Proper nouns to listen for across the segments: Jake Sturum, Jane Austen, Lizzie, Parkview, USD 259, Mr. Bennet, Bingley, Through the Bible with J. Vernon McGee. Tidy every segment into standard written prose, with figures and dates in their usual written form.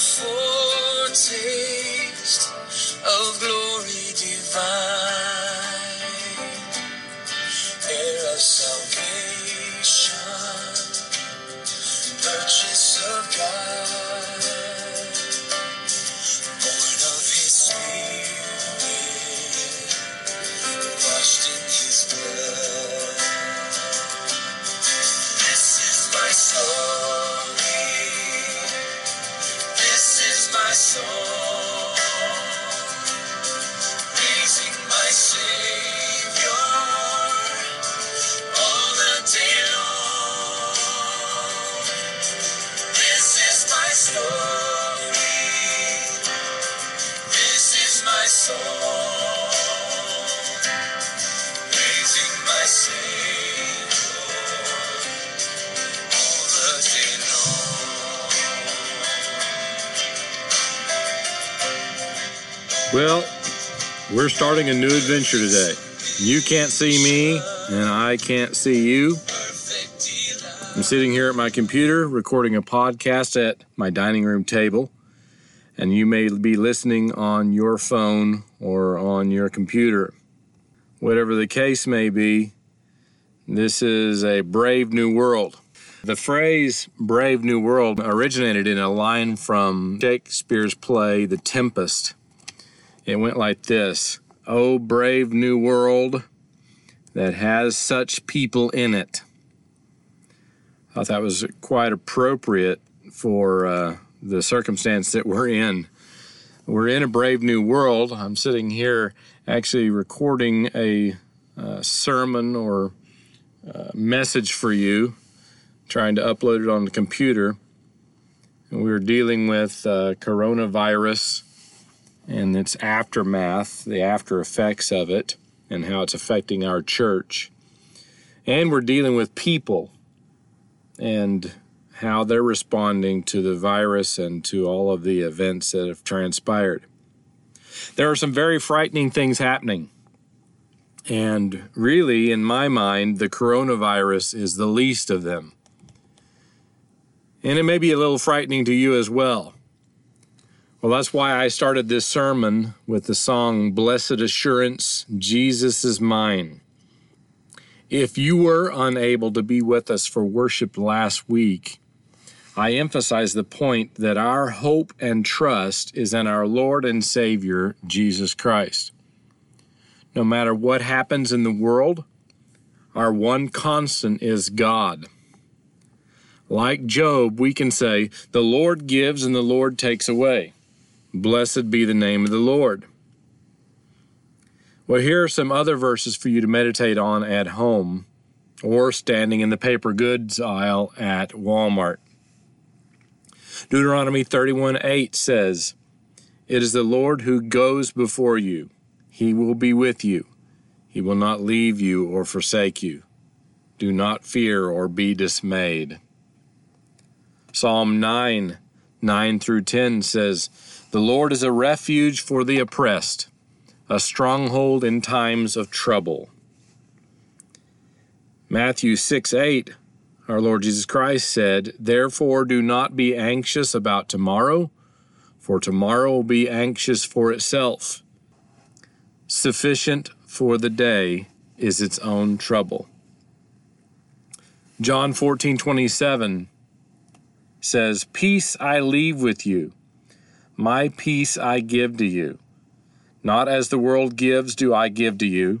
foretaste of glory divine, heir of salvation, purchase of God, born of His Spirit, washed in His blood. This is my story, this is my song. Well, we're starting a new adventure today. You can't see me, and I can't see you. I'm sitting here at my computer recording a podcast at my dining room table, and you may be listening on your phone or on your computer. Whatever the case may be, this is a brave new world. The phrase brave new world originated in a line from Shakespeare's play, The Tempest. It went like this: "Oh, brave new world that has such people in it." I thought that was quite appropriate for the circumstance that we're in. We're in a brave new world. I'm sitting here actually recording a sermon or message for you, trying to upload it on the computer. And we're dealing with coronavirus and its aftermath, the after effects of it, and how it's affecting our church. And we're dealing with people and how they're responding to the virus and to all of the events that have transpired. There are some very frightening things happening. And really, in my mind, the coronavirus is the least of them. And it may be a little frightening to you as well. Well, that's why I started this sermon with the song, "Blessed Assurance, Jesus is Mine." If you were unable to be with us for worship last week, I emphasize the point that our hope and trust is in our Lord and Savior, Jesus Christ. No matter what happens in the world, our one constant is God. Like Job, we can say, "The Lord gives and the Lord takes away. Blessed be the name of the Lord." Well, here are some other verses for you to meditate on at home or standing in the paper goods aisle at Walmart. Deuteronomy 31:8 says, "It is the Lord who goes before you. He will be with you. He will not leave you or forsake you. Do not fear or be dismayed." Psalm 9:9 through 10 says, "The Lord is a refuge for the oppressed, a stronghold in times of trouble." Matthew 6:8, our Lord Jesus Christ said, "Therefore do not be anxious about tomorrow, for tomorrow will be anxious for itself. Sufficient for the day is its own trouble." John 14:27 says, "Peace I leave with you. My peace I give to you. Not as the world gives do I give to you.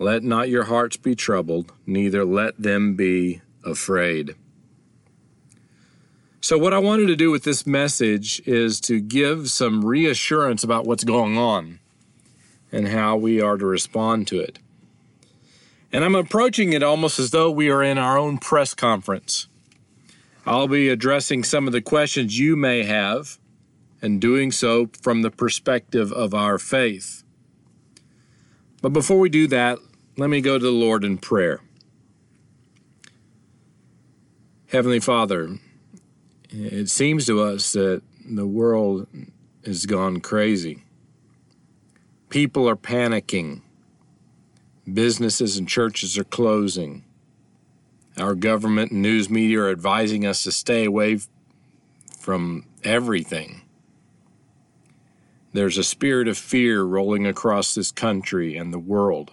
Let not your hearts be troubled, neither let them be afraid." So what I wanted to do with this message is to give some reassurance about what's going on and how we are to respond to it. And I'm approaching it almost as though we are in our own press conference. I'll be addressing some of the questions you may have, and doing so from the perspective of our faith. But before we do that, let me go to the Lord in prayer. Heavenly Father, it seems to us that the world has gone crazy. People are panicking. Businesses and churches are closing. Our government and news media are advising us to stay away from everything. There's a spirit of fear rolling across this country and the world.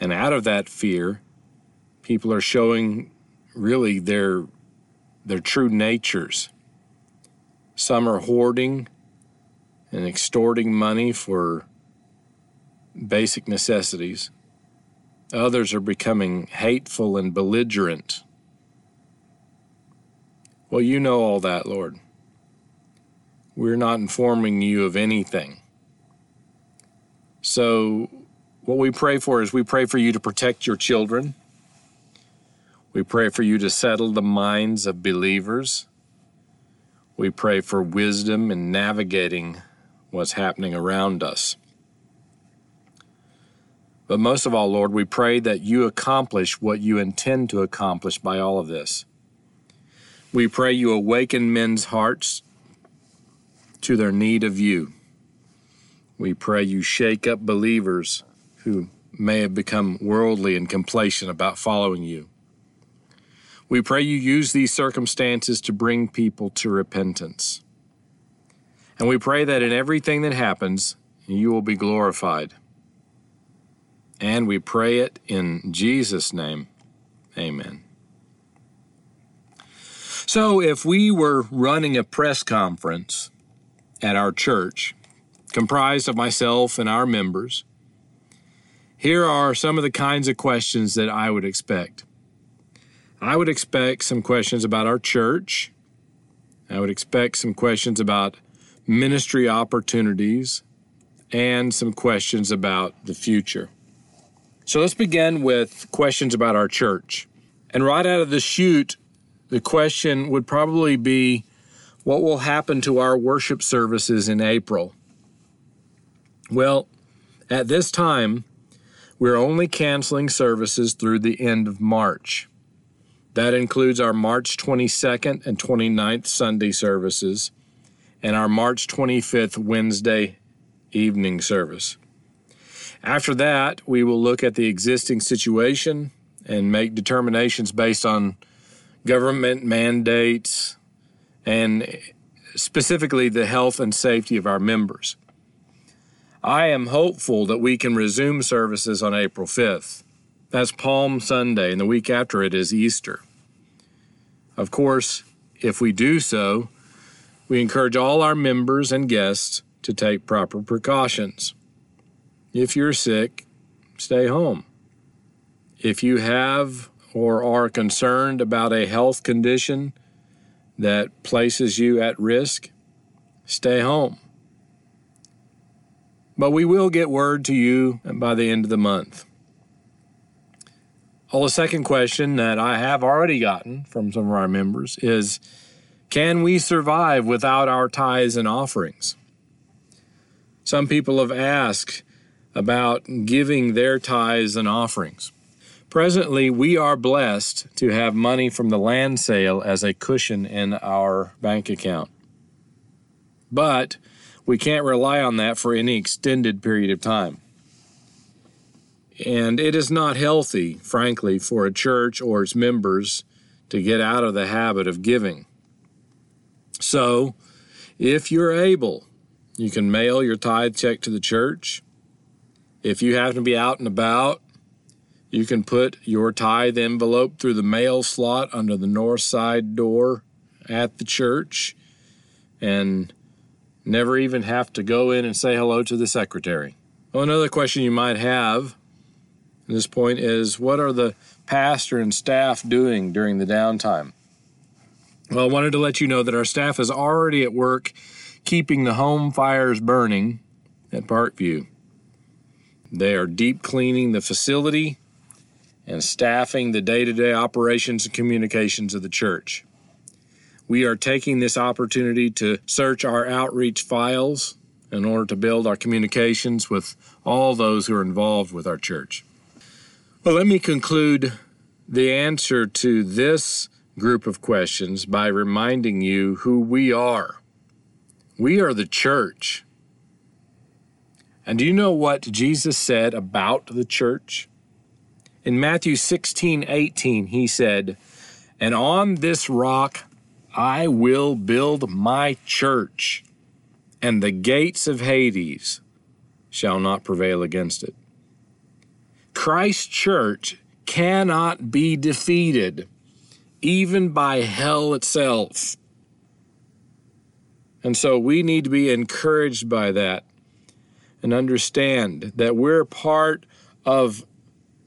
And out of that fear, people are showing really their true natures. Some are hoarding and extorting money for basic necessities. Others are becoming hateful and belligerent. Well, you know all that, Lord. We're not informing you of anything. So what we pray for is we pray for you to protect your children. We pray for you to settle the minds of believers. We pray for wisdom in navigating what's happening around us. But most of all, Lord, we pray that you accomplish what you intend to accomplish by all of this. We pray you awaken men's hearts to their need of you. We pray you shake up believers who may have become worldly and complacent about following you. We pray you use these circumstances to bring people to repentance. And we pray that in everything that happens, you will be glorified. And we pray it in Jesus' name. Amen. So if we were running a press conference at our church, comprised of myself and our members, here are some of the kinds of questions that I would expect. I would expect some questions about our church. I would expect some questions about ministry opportunities and some questions about the future. So let's begin with questions about our church. And right out of the chute, the question would probably be, what will happen to our worship services in April? Well, at this time, we're only canceling services through the end of March. That includes our March 22nd and 29th Sunday services and our March 25th Wednesday evening service. After that, we will look at the existing situation and make determinations based on government mandates and specifically the health and safety of our members. I am hopeful that we can resume services on April 5th. That's Palm Sunday, and the week after it is Easter. Of course, if we do so, we encourage all our members and guests to take proper precautions. If you're sick, stay home. If you have or are concerned about a health condition that places you at risk, stay home. But we will get word to you by the end of the month. Well, the second question that I have already gotten from some of our members is, can we survive without our tithes and offerings? Some people have asked about giving their tithes and offerings. Presently, we are blessed to have money from the land sale as a cushion in our bank account. But we can't rely on that for any extended period of time. And it is not healthy, frankly, for a church or its members to get out of the habit of giving. So, if you're able, you can mail your tithe check to the church. If you happen to be out and about, you can put your tithe envelope through the mail slot under the north side door at the church and never even have to go in and say hello to the secretary. Well, another question you might have at this point is, what are the pastor and staff doing during the downtime? Well, I wanted to let you know that our staff is already at work keeping the home fires burning at Parkview. They are deep cleaning the facility and staffing the day-to-day operations and communications of the church. We are taking this opportunity to search our outreach files in order to build our communications with all those who are involved with our church. Well, let me conclude the answer to this group of questions by reminding you who we are. We are the church. And do you know what Jesus said about the church? In Matthew 16:18, he said, "And on this rock I will build my church, and the gates of Hades shall not prevail against it. Christ's church cannot be defeated, even by hell itself. And so we need to be encouraged by that and understand that we're part of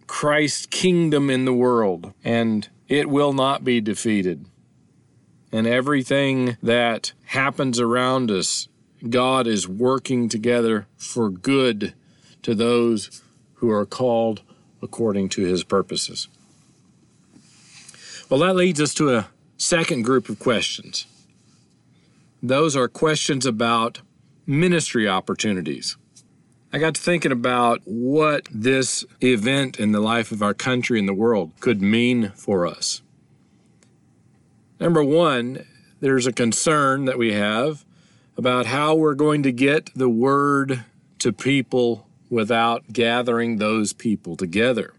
Christ's kingdom in the world, and it will not be defeated. And everything that happens around us, God is working together for good to those who are called according to his purposes. Well, that leads us to a second group of questions. Those are questions about ministry opportunities. I got to thinking about what this event in the life of our country and the world could mean for us. Number one, there's a concern that we have about how we're going to get the word to people without gathering those people together.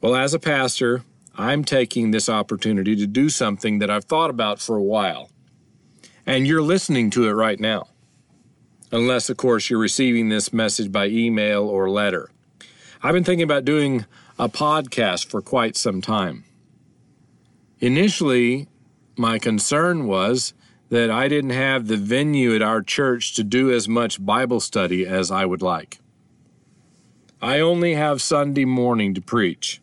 Well, as a pastor, I'm taking this opportunity to do something that I've thought about for a while, and you're listening to it right now, unless, of course, you're receiving this message by email or letter. I've been thinking about doing a podcast for quite some time. Initially, my concern was that I didn't have the venue at our church to do as much Bible study as I would like. I only have Sunday morning to preach,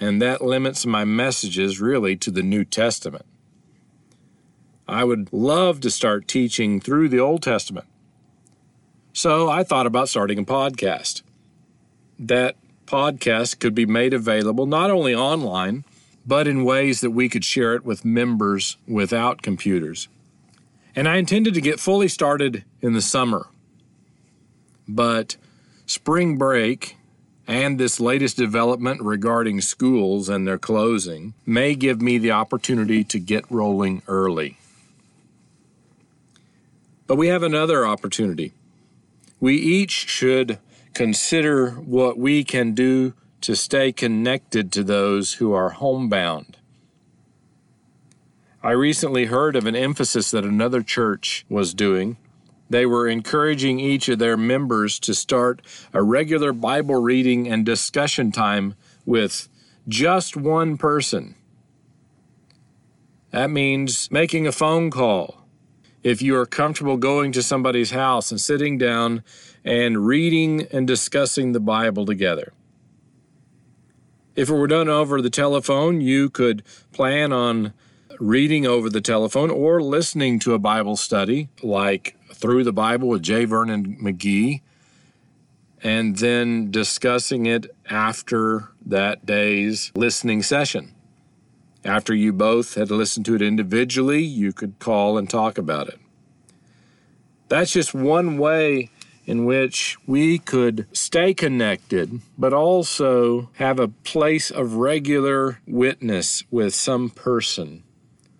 and that limits my messages really to the New Testament. I would love to start teaching through the Old Testament. So I thought about starting a podcast. That podcast could be made available not only online, but in ways that we could share it with members without computers. And I intended to get fully started in the summer. But spring break and this latest development regarding schools and their closing may give me the opportunity to get rolling early. But we have another opportunity. We each should consider what we can do to stay connected to those who are homebound. I recently heard of an emphasis that another church was doing. They were encouraging each of their members to start a regular Bible reading and discussion time with just one person. That means making a phone call. If you are comfortable going to somebody's house and sitting down and reading and discussing the Bible together. If it were done over the telephone, you could plan on reading over the telephone or listening to a Bible study like Through the Bible with J. Vernon McGee, and then discussing it after that day's listening session. After you both had listened to it individually, you could call and talk about it. That's just one way in which we could stay connected, but also have a place of regular witness with some person.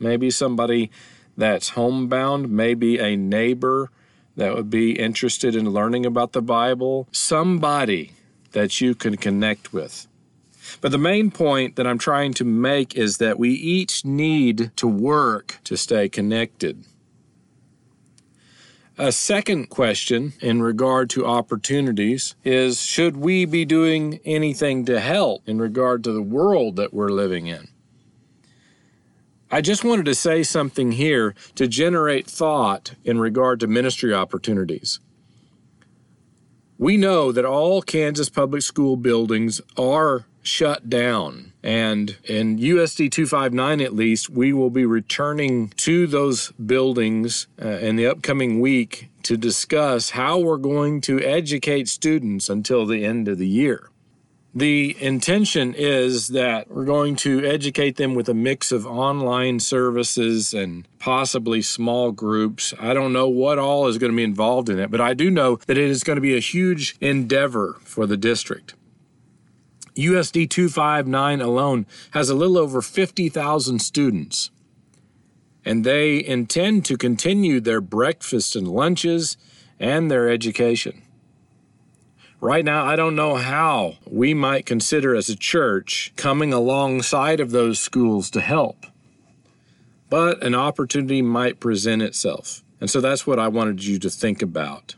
Maybe somebody that's homebound, maybe a neighbor that would be interested in learning about the Bible, somebody that you can connect with. But the main point that I'm trying to make is that we each need to work to stay connected. A second question in regard to opportunities is, should we be doing anything to help in regard to the world that we're living in? I just wanted to say something here to generate thought in regard to ministry opportunities. We know that all Kansas public school buildings are shut down, and in USD 259 at least, we will be returning to those buildings in the upcoming week to discuss how we're going to educate students until the end of the year. The intention is that we're going to educate them with a mix of online services and possibly small groups. I don't know what all is going to be involved in it, but I do know that it is going to be a huge endeavor for the district. USD 259 alone has a little over 50,000 students, and they intend to continue their breakfasts and lunches and their education. Right now, I don't know how we might consider as a church coming alongside of those schools to help. but an opportunity might present itself. And so that's what I wanted you to think about.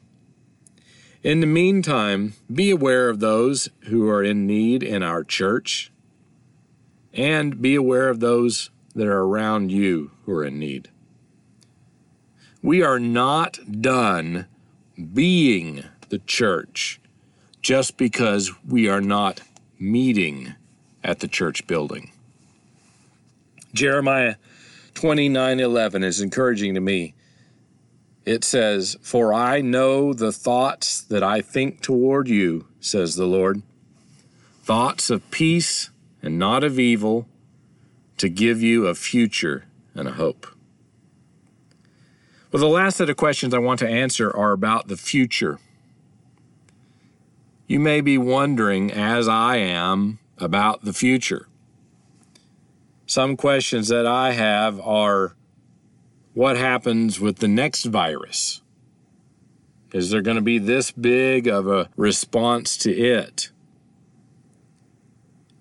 In the meantime, be aware of those who are in need in our church, and be aware of those that are around you who are in need. We are not done being the church just because we are not meeting at the church building. Jeremiah 29:11 is encouraging to me. It says, "For I know the thoughts that I think toward you, says the Lord, thoughts of peace and not of evil, to give you a future and a hope." Well, the last set of questions I want to answer are about the future. You may be wondering, as I am, about the future. Some questions that I have are, what happens with the next virus? Is there going to be this big of a response to it?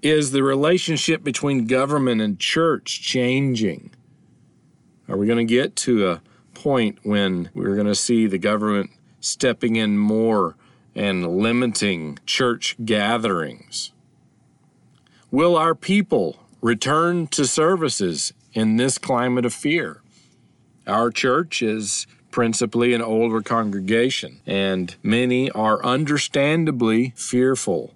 Is the relationship between government and church changing? Are we going to get to a point when we're going to see the government stepping in more and limiting church gatherings? Will our people return to services in this climate of fear? Our church is principally an older congregation, and many are understandably fearful.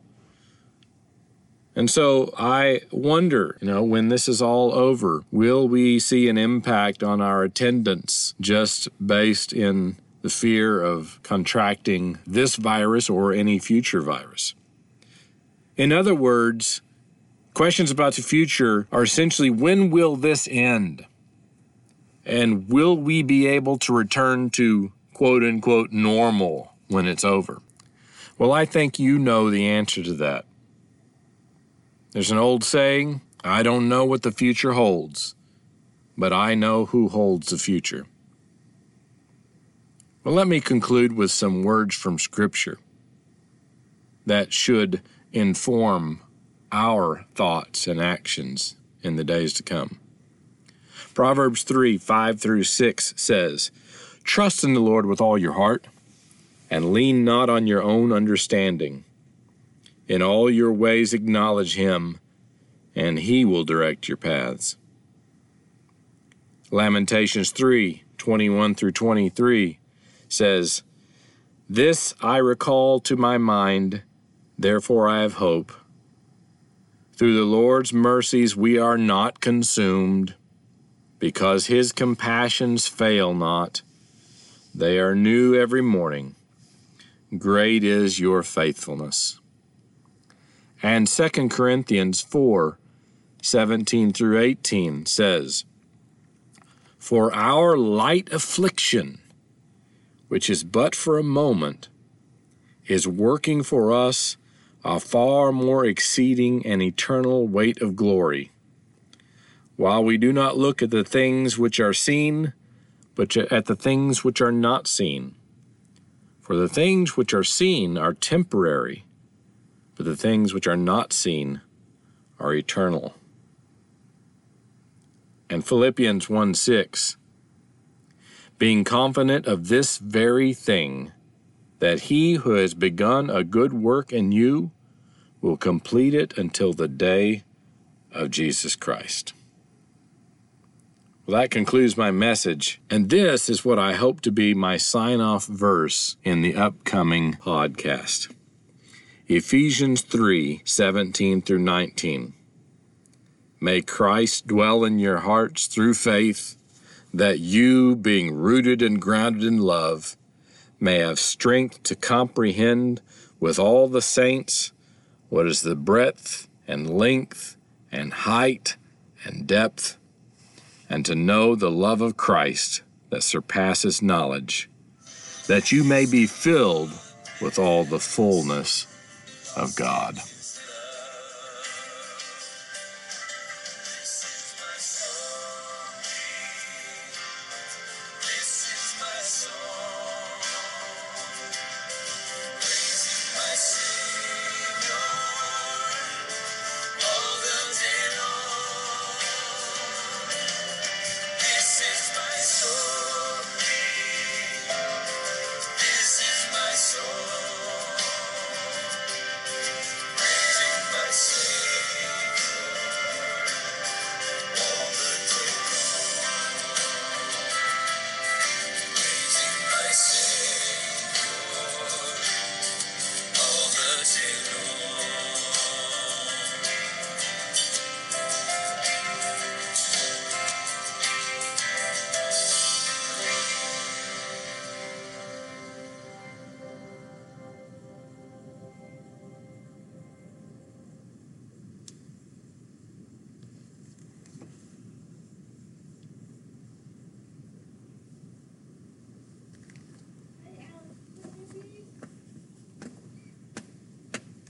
And so I wonder, when this is all over, will we see an impact on our attendance just based in the fear of contracting this virus or any future virus? In other words, questions about the future are essentially, when will this end? And will we be able to return to quote-unquote normal when it's over? Well, I think you know the answer to that. There's an old saying, I don't know what the future holds, but I know who holds the future. Well, let me conclude with some words from Scripture that should inform our thoughts and actions in the days to come. Proverbs 3:5-6 says, "Trust in the Lord with all your heart, and lean not on your own understanding. In all your ways acknowledge Him, and He will direct your paths." Lamentations 3:21-23 says, "This I recall to my mind, therefore I have hope. Through the Lord's mercies we are not consumed, because His compassions fail not. They are new every morning. Great is your faithfulness." And 2 Corinthians 4:17-18 says, "For our light affliction, which is but for a moment, is working for us a far more exceeding and eternal weight of glory, while we do not look at the things which are seen, but at the things which are not seen. For the things which are seen are temporary, but the things which are not seen are eternal." And Philippians 1:6, "Being confident of this very thing, that He who has begun a good work in you will complete it until the day of Jesus Christ." Well, that concludes my message, and this is what I hope to be my sign-off verse in the upcoming podcast. Ephesians 3:17-19. "May Christ dwell in your hearts through faith, that you, being rooted and grounded in love, may have strength to comprehend with all the saints what is the breadth and length and height and depth, and to know the love of Christ that surpasses knowledge, that you may be filled with all the fullness of God."